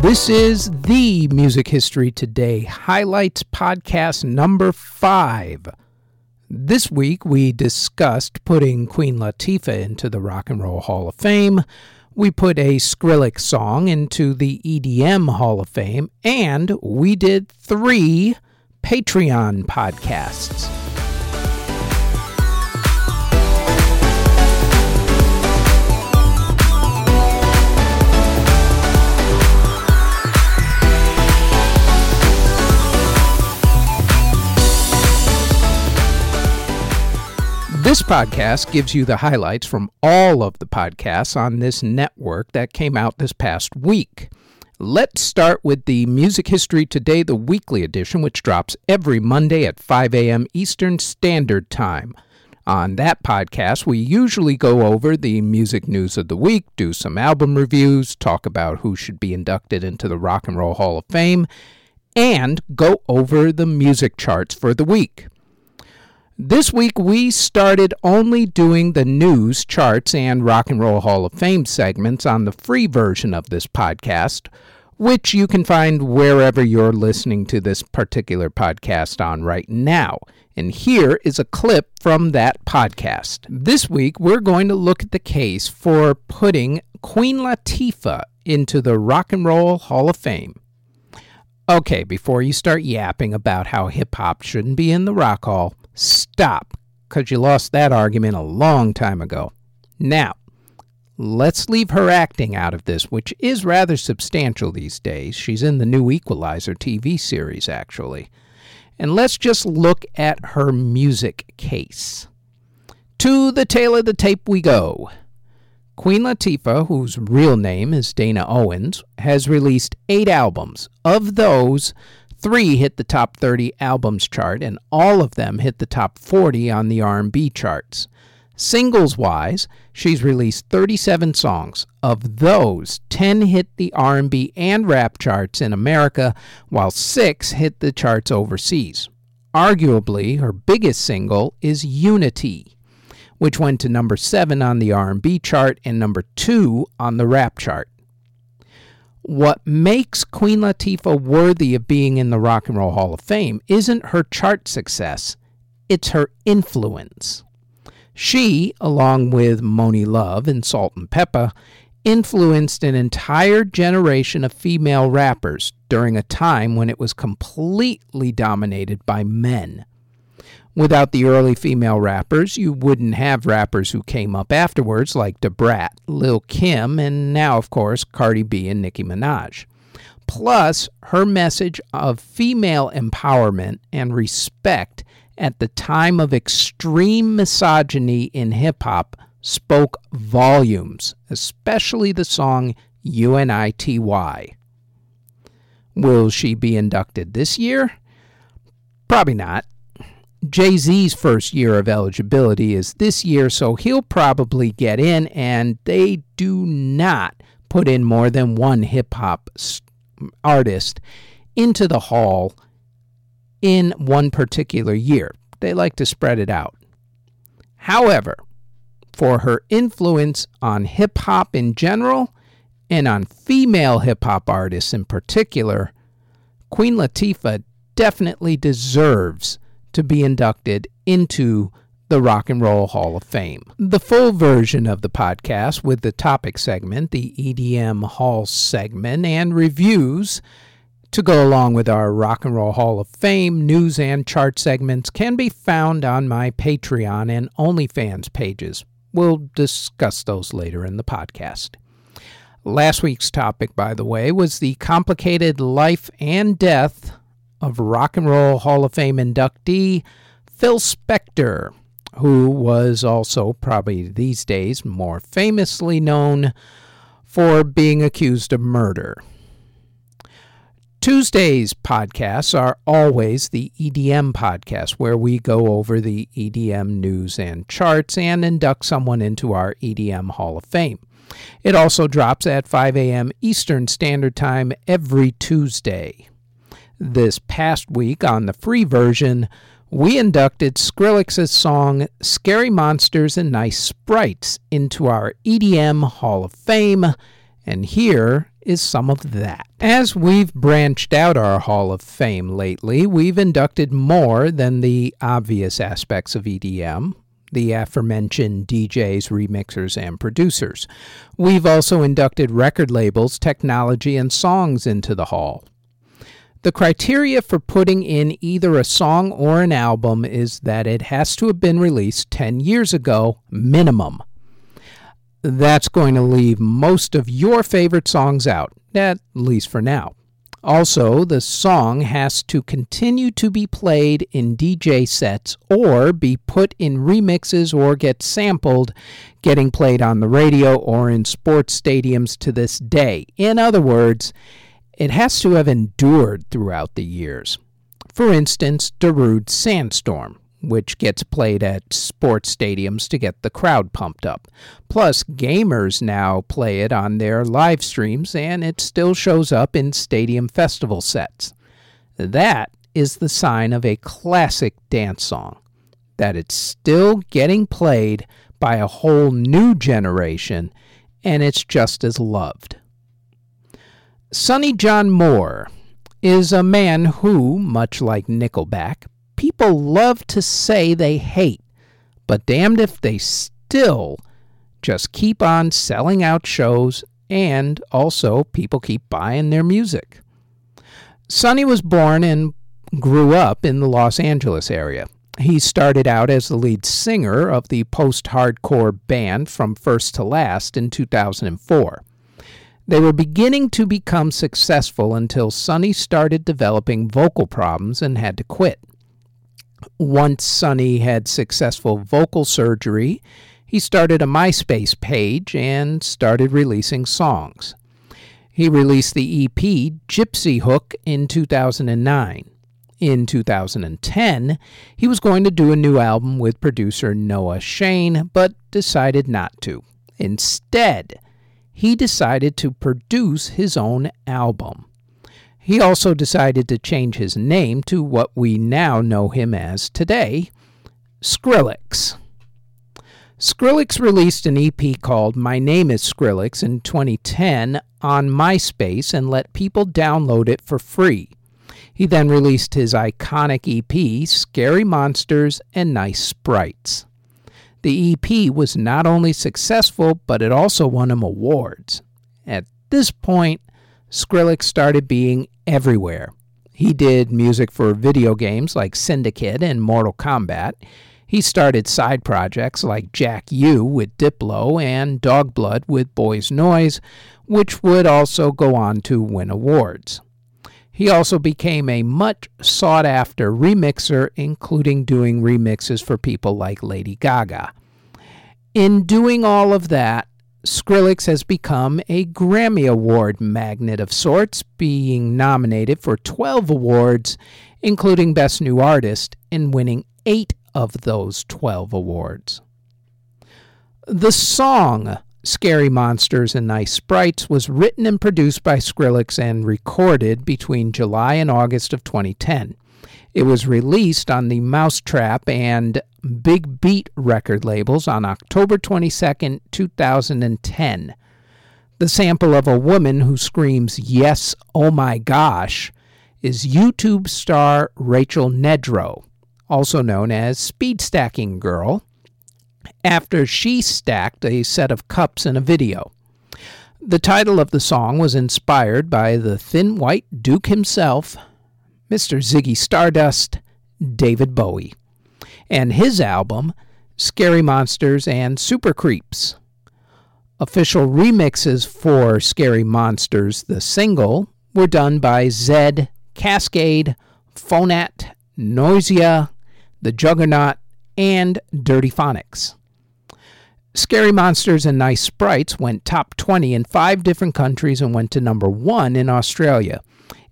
This is the Music History Today Highlights Podcast number 5. This week we discussed putting Queen Latifah into the Rock and Roll Hall of Fame, we put a Skrillex song into the EDM Hall of Fame, and we did 3 Patreon podcasts. This podcast gives you the highlights from all of the podcasts on this network that came out this past week. Let's start with the Music History Today, the weekly edition, which drops every Monday at 5 a.m. Eastern Standard Time. On that podcast, we usually go over the music news of the week, do some album reviews, talk about who should be inducted into the Rock and Roll Hall of Fame, and go over the music charts for the week. This week, we started only doing the news, charts, and Rock and Roll Hall of Fame segments on the free version of this podcast, which you can find wherever you're listening to this particular podcast on right now. And here is a clip from that podcast. This week, we're going to look at the case for putting Queen Latifah into the Rock and Roll Hall of Fame. Okay, before you start yapping about how hip-hop shouldn't be in the Rock Hall, stop, because you lost that argument a long time ago. Now, let's leave her acting out of this, which is rather substantial these days. She's in the new Equalizer TV series, actually. And let's just look at her music case. To the tail of the tape we go. Queen Latifah, whose real name is Dana Owens, has released 8 albums. Of those, 3 hit the top 30 albums chart, and all of them hit the top 40 on the R&B charts. Singles-wise, she's released 37 songs. Of those, 10 hit the R&B and rap charts in America, while 6 hit the charts overseas. Arguably, her biggest single is Unity, which went to number 7 on the R&B chart and number 2 on the rap chart. What makes Queen Latifah worthy of being in the Rock and Roll Hall of Fame isn't her chart success, it's her influence. She, along with Monie Love and Salt-N-Pepa, influenced an entire generation of female rappers during a time when it was completely dominated by men. Without the early female rappers, you wouldn't have rappers who came up afterwards like Da Brat, Lil' Kim, and now, of course, Cardi B and Nicki Minaj. Plus, her message of female empowerment and respect at the time of extreme misogyny in hip-hop spoke volumes, especially the song UNITY. Will she be inducted this year? Probably not. Jay-Z's first year of eligibility is this year, so he'll probably get in, and they do not put in more than one hip-hop artist into the hall in one particular year. They like to spread it out. However, for her influence on hip-hop in general and on female hip-hop artists in particular, Queen Latifah definitely deserves to be inducted into the Rock and Roll Hall of Fame. The full version of the podcast with the topic segment, the EDM Hall segment, and reviews to go along with our Rock and Roll Hall of Fame news and chart segments can be found on my Patreon and OnlyFans pages. We'll discuss those later in the podcast. Last week's topic, by the way, was the complicated life and death of Rock and Roll Hall of Fame inductee Phil Spector, who was also probably these days more famously known for being accused of murder. Tuesday's podcasts are always the EDM podcast, where we go over the EDM news and charts and induct someone into our EDM Hall of Fame. It also drops at 5 a.m. Eastern Standard Time every Tuesday. This past week on the free version, we inducted Skrillex's song Scary Monsters and Nice Sprites into our EDM Hall of Fame, and here is some of that. As we've branched out our Hall of Fame lately, we've inducted more than the obvious aspects of EDM, the aforementioned DJs, remixers, and producers. We've also inducted record labels, technology, and songs into the hall. The criteria for putting in either a song or an album is that it has to have been released 10 years ago, minimum. That's going to leave most of your favorite songs out, at least for now. Also, the song has to continue to be played in DJ sets or be put in remixes or get sampled, getting played on the radio or in sports stadiums to this day. In other words, it has to have endured throughout the years. For instance, Darude's Sandstorm, which gets played at sports stadiums to get the crowd pumped up. Plus, gamers now play it on their live streams, and it still shows up in stadium festival sets. That is the sign of a classic dance song, that it's still getting played by a whole new generation, and it's just as loved. Sonny John Moore is a man who, much like Nickelback, people love to say they hate, but damned if they still just keep on selling out shows, and also people keep buying their music. Sonny was born and grew up in the Los Angeles area. He started out as the lead singer of the post-hardcore band From First to Last in 2004. They were beginning to become successful until Sonny started developing vocal problems and had to quit. Once Sonny had successful vocal surgery, he started a MySpace page and started releasing songs. He released the EP Gypsy Hook in 2009. In 2010, he was going to do a new album with producer Noah Shane, but decided not to. Instead, he decided to produce his own album. He also decided to change his name to what we now know him as today, Skrillex. Skrillex released an EP called My Name is Skrillex in 2010 on MySpace and let people download it for free. He then released his iconic EP, Scary Monsters and Nice Sprites. The EP was not only successful, but it also won him awards. At this point, Skrillex started being everywhere. He did music for video games like Syndicate and Mortal Kombat. He started side projects like Jack U with Diplo and Dog Blood with Boys Noise, which would also go on to win awards. He also became a much sought-after remixer, including doing remixes for people like Lady Gaga. In doing all of that, Skrillex has become a Grammy Award magnet of sorts, being nominated for 12 awards, including Best New Artist, and winning 8 of those 12 awards. The song Scary Monsters and Nice Sprites was written and produced by Skrillex and recorded between July and August of 2010. It was released on the Mousetrap and Big Beat record labels on October 22, 2010. The sample of a woman who screams, "Yes, oh my gosh," is YouTube star Rachel Nedrow, also known as Speedstacking Girl, after she stacked a set of cups in a video. The title of the song was inspired by the Thin White Duke himself, Mr. Ziggy Stardust, David Bowie, and his album, Scary Monsters and Super Creeps. Official remixes for Scary Monsters, the single, were done by Zed, Cascade, Phonat, Noisia, The Juggernaut, and Dirty Phonics. Scary Monsters and Nice Sprites went top 20 in 5 different countries and went to number 1 in Australia.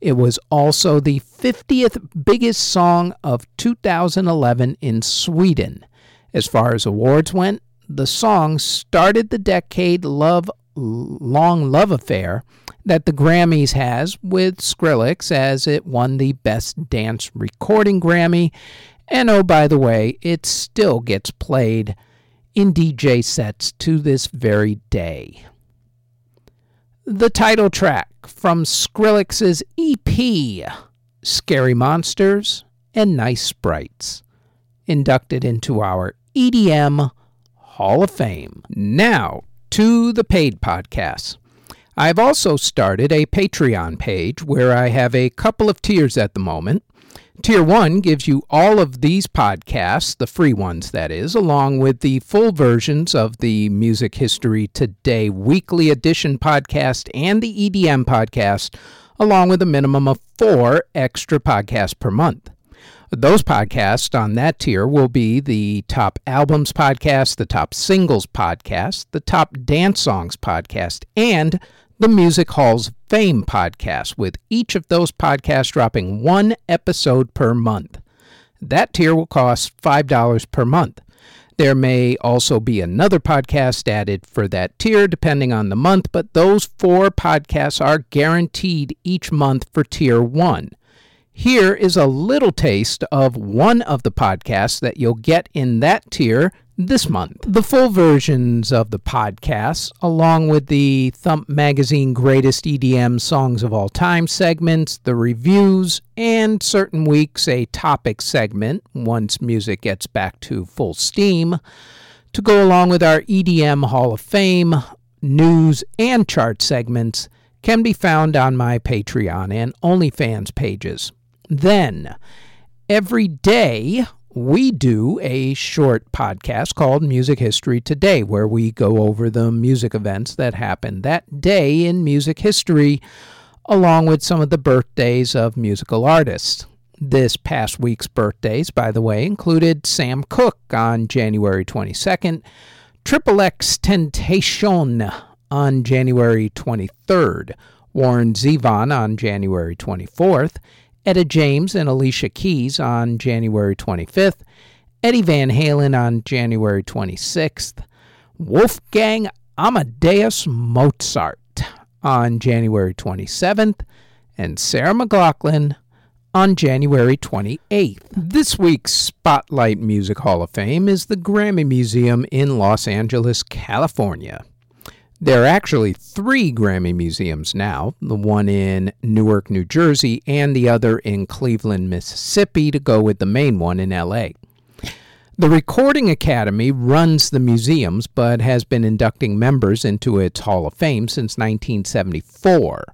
It was also the 50th biggest song of 2011 in Sweden. As far as awards went, the song started the decade-long love affair that the Grammys has with Skrillex, as it won the Best Dance Recording Grammy. And oh, by the way, it still gets played in DJ sets to this very day. The title track from Skrillex's EP, Scary Monsters and Nice Sprites, inducted into our EDM Hall of Fame. Now to the paid podcasts. I've also started a Patreon page where I have a couple of tiers at the moment. Tier 1 gives you all of these podcasts, the free ones that is, along with the full versions of the Music History Today Weekly Edition podcast and the EDM podcast, along with a minimum of 4 extra podcasts per month. Those podcasts on that tier will be the Top Albums Podcast, the Top Singles Podcast, the Top Dance Songs Podcast, and the Music Hall's Fame Podcast, with each of those podcasts dropping 1 episode per month. That tier will cost $5 per month. There may also be another podcast added for that tier depending on the month, but those 4 podcasts are guaranteed each month for Tier 1. Here is a little taste of one of the podcasts that you'll get in that tier this month. The full versions of the podcasts, along with the Thump Magazine Greatest EDM Songs of All Time segments, the reviews, and certain weeks a topic segment, once music gets back to full steam, to go along with our EDM Hall of Fame, news, and chart segments, can be found on my Patreon and OnlyFans pages. Then, every day, we do a short podcast called Music History Today, where we go over the music events that happened that day in music history, along with some of the birthdays of musical artists. This past week's birthdays, by the way, included Sam Cooke on January 22nd, Triple X Temptation on January 23rd, Warren Zevon on January 24th, Etta James and Alicia Keys on January 25th, Eddie Van Halen on January 26th, Wolfgang Amadeus Mozart on January 27th, and Sarah McLachlan on January 28th. This week's Spotlight Music Hall of Fame is the Grammy Museum in Los Angeles, California. There are actually 3 Grammy Museums now, the one in Newark, New Jersey, and the other in Cleveland, Mississippi, to go with the main one in L.A. The Recording Academy runs the museums, but has been inducting members into its Hall of Fame since 1974.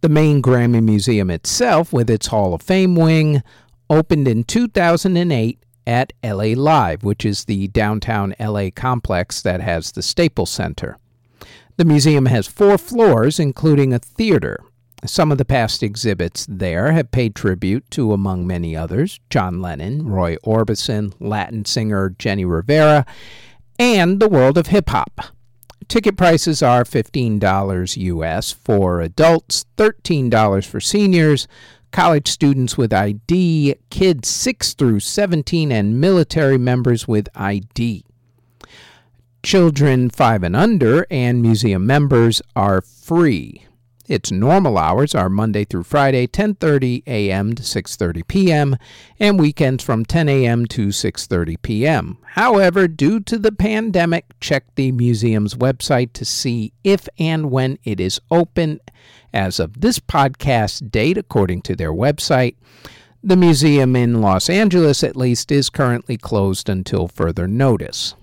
The main Grammy Museum itself, with its Hall of Fame wing, opened in 2008 at L.A. Live, which is the downtown L.A. complex that has the Staples Center. The museum has 4 floors, including a theater. Some of the past exhibits there have paid tribute to, among many others, John Lennon, Roy Orbison, Latin singer Jenny Rivera, and the world of hip-hop. Ticket prices are $15 U.S. for adults, $13 for seniors, college students with ID, kids 6 through 17, and military members with ID. Children 5 and under and museum members are free. Its normal hours are Monday through Friday, 10:30 a.m. to 6:30 p.m., and weekends from 10 a.m. to 6:30 p.m. However, due to the pandemic, check the museum's website to see if and when it is open. As of this podcast date, according to their website, the museum in Los Angeles, at least, is currently closed until further notice.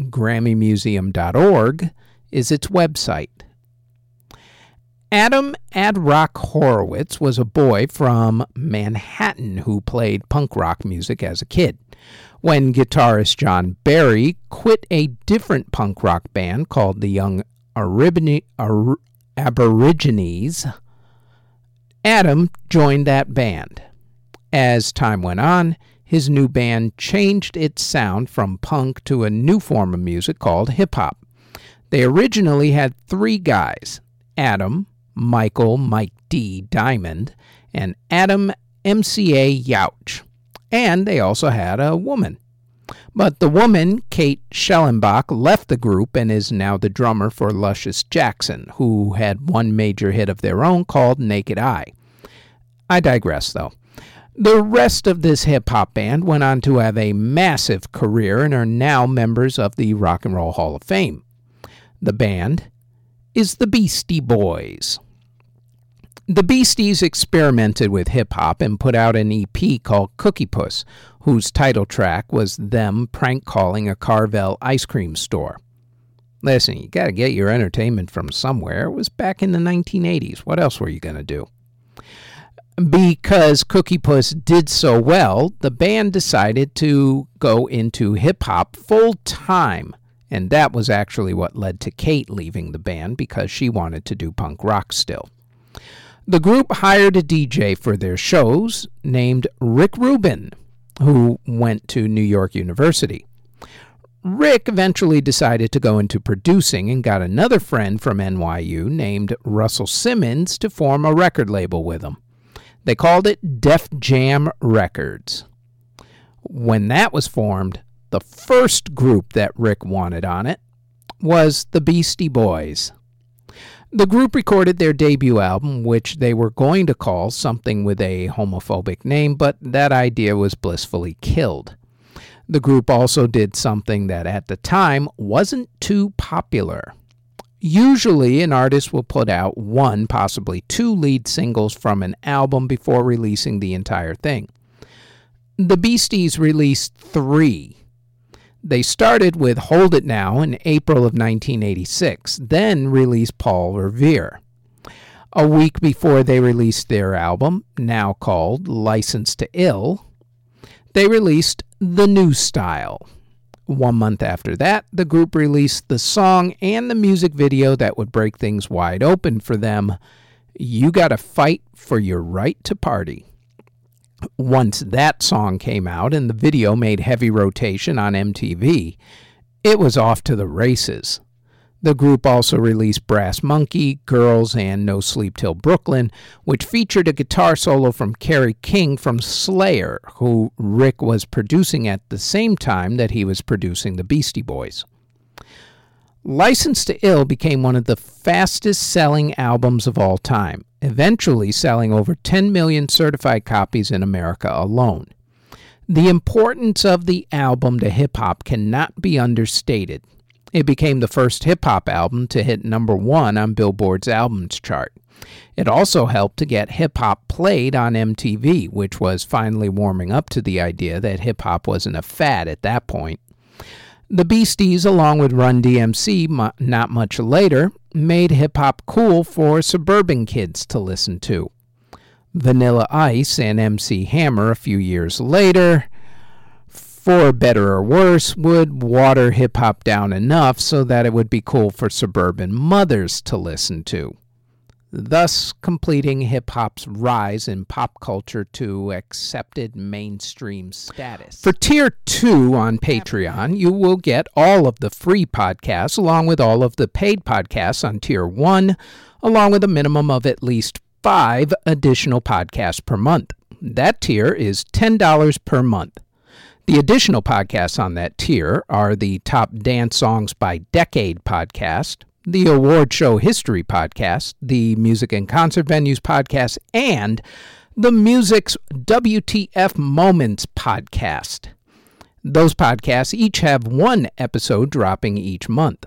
GrammyMuseum.org is its website. Adam "Ad-Rock" Horowitz was a boy from Manhattan who played punk rock music as a kid. When guitarist John Barry quit a different punk rock band called the Young Aborigines, Adam joined that band. As time went on, his new band changed its sound from punk to a new form of music called hip-hop. They originally had three guys, Adam, Michael, Mike D. Diamond, and Adam M.C.A. Yauch. And they also had a woman. But the woman, Kate Schellenbach, left the group and is now the drummer for Luscious Jackson, who had one major hit of their own called Naked Eye. I digress, though. The rest of this hip-hop band went on to have a massive career and are now members of the Rock and Roll Hall of Fame. The band is the Beastie Boys. The Beasties experimented with hip-hop and put out an EP called Cookie Puss, whose title track was them prank-calling a Carvel ice cream store. Listen, you gotta get your entertainment from somewhere. It was back in the 1980s. What else were you gonna do? Because Cookie Puss did so well, the band decided to go into hip-hop full-time. And that was actually what led to Kate leaving the band because she wanted to do punk rock still. The group hired a DJ for their shows named Rick Rubin, who went to New York University. Rick eventually decided to go into producing and got another friend from NYU named Russell Simmons to form a record label with him. They called it Def Jam Records. When that was formed, the first group that Rick wanted on it was the Beastie Boys. The group recorded their debut album, which they were going to call something with a homophobic name, but that idea was blissfully killed. The group also did something that at the time wasn't too popular. Usually, an artist will put out one, possibly two lead singles from an album before releasing the entire thing. The Beasties released three. They started with Hold It Now in April of 1986, then released Paul Revere. A week before they released their album, now called License to Ill, they released The New Style. 1 month after that, the group released the song and the music video that would break things wide open for them, You Gotta Fight for Your Right to Party. Once that song came out and the video made heavy rotation on MTV, it was off to the races. The group also released Brass Monkey, Girls, and No Sleep Till Brooklyn, which featured a guitar solo from Kerry King from Slayer, who Rick was producing at the same time that he was producing the Beastie Boys. License to Ill became one of the fastest-selling albums of all time, eventually selling over 10 million certified copies in America alone. The importance of the album to hip-hop cannot be understated. It became the first hip-hop album to hit number one on Billboard's albums chart. It also helped to get hip-hop played on MTV, which was finally warming up to the idea that hip-hop wasn't a fad at that point. The Beasties, along with Run DMC, not much later, made hip-hop cool for suburban kids to listen to. Vanilla Ice and MC Hammer a few years later, for better or worse, would water hip-hop down enough so that it would be cool for suburban mothers to listen to, thus completing hip-hop's rise in pop culture to accepted mainstream status. For Tier 2 on Patreon, you will get all of the free podcasts, along with all of the paid podcasts on Tier 1, along with a minimum of at least 5 additional podcasts per month. That tier is $10 per month. The additional podcasts on that tier are the Top Dance Songs by Decade podcast, the Award Show History Podcast, the Music and Concert Venues Podcast, and the Music's WTF Moments Podcast. Those podcasts each have one episode dropping each month.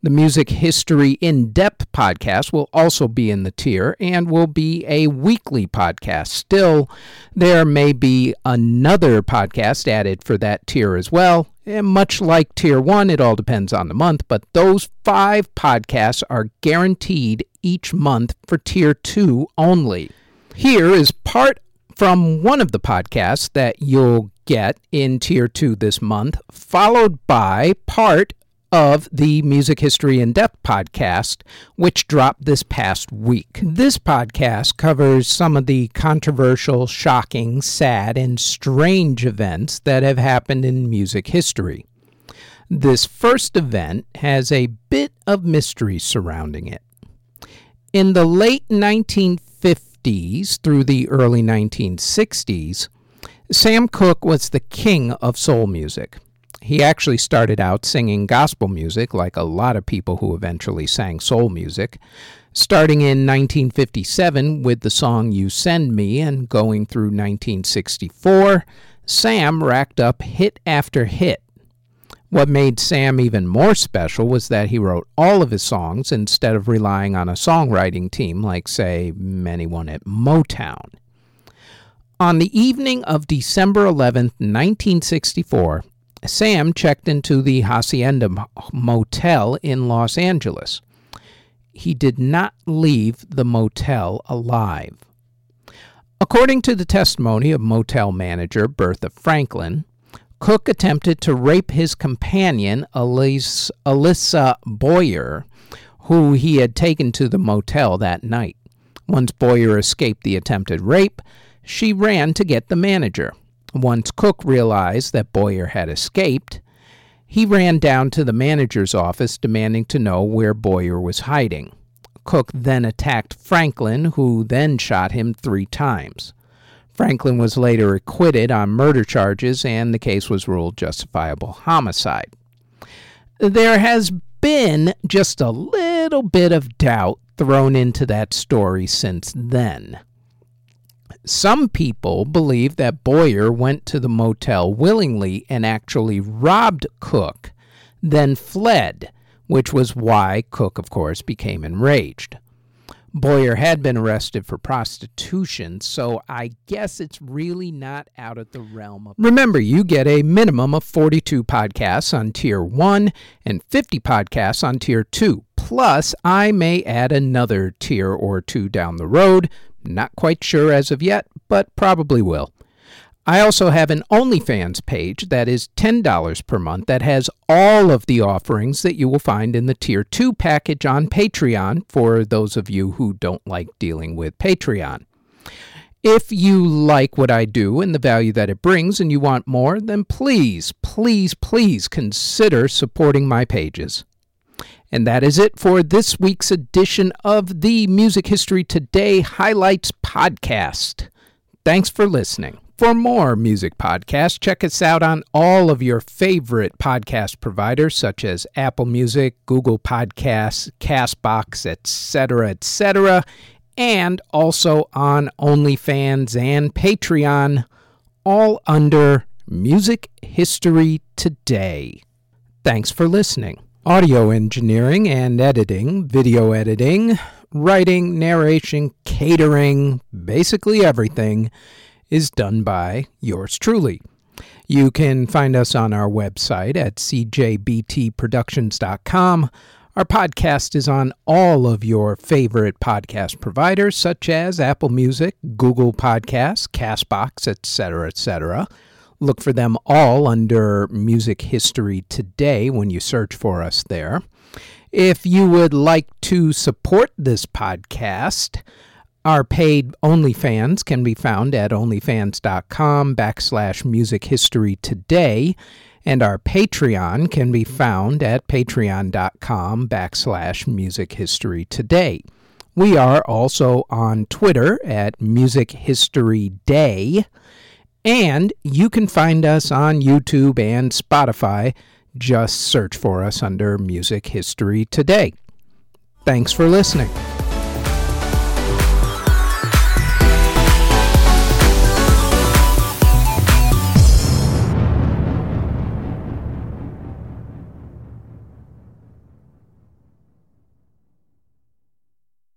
The Music History In-Depth Podcast will also be in the tier and will be a weekly podcast. Still, there may be another podcast added for that tier as well. And much like Tier 1, it all depends on the month, but those 5 podcasts are guaranteed each month for Tier 2 only. Here is part from one of the podcasts that you'll get in Tier 2 this month, followed by part of the Music History in Depth podcast, which dropped this past week. This podcast covers some of the controversial, shocking, sad, and strange events that have happened in music history. This first event has a bit of mystery surrounding it. In the late 1950s through the early 1960s, Sam Cooke was the king of soul music. He actually started out singing gospel music, like a lot of people who eventually sang soul music, starting in 1957 with the song You Send Me, and going through 1964, Sam racked up hit after hit. What made Sam even more special was that he wrote all of his songs instead of relying on a songwriting team like, say, anyone at Motown. On the evening of December 11, 1964, Sam checked into the Hacienda Motel in Los Angeles. He did not leave the motel alive. According to the testimony of motel manager Bertha Franklin, Cook attempted to rape his companion, Alyssa Boyer, who he had taken to the motel that night. Once Boyer escaped the attempted rape, she ran to get the manager. Once Cook realized that Boyer had escaped, he ran down to the manager's office demanding to know where Boyer was hiding. Cook then attacked Franklin, who then shot him 3 times. Franklin was later acquitted on murder charges, and the case was ruled justifiable homicide. There has been just a little bit of doubt thrown into that story since then. Some people believe that Boyer went to the motel willingly and actually robbed Cook, then fled, which was why Cook, of course, became enraged. Boyer had been arrested for prostitution, so I guess it's really not out of the realm of... Remember, you get a minimum of 42 podcasts on Tier 1 and 50 podcasts on Tier 2. Plus, I may add another tier or two down the road. Not quite sure as of yet, but probably will. I also have an OnlyFans page that is $10 per month that has all of the offerings that you will find in the Tier 2 package on Patreon for those of you who don't like dealing with Patreon. If you like what I do and the value that it brings and you want more, then please, please, please consider supporting my pages. And that is it for this week's edition of the Music History Today Highlights podcast. Thanks for listening. For more music podcasts, check us out on all of your favorite podcast providers such as Apple Music, Google Podcasts, CastBox, etc., etc., and also on OnlyFans and Patreon, all under Music History Today. Thanks for listening. Audio engineering and editing, video editing, writing, narration, catering, basically everything is done by yours truly. You can find us on our website at cjbtproductions.com. Our podcast is on all of your favorite podcast providers, such as Apple Music, Google Podcasts, CastBox, etc., etc. Look for them all under Music History Today when you search for us there. If you would like to support this podcast, our paid OnlyFans can be found at onlyfans.com/musichistorytoday, and our Patreon can be found at patreon.com/musichistorytoday. We are also on Twitter at Music History Day, and you can find us on YouTube and Spotify. Just search for us under Music History Today. Thanks for listening.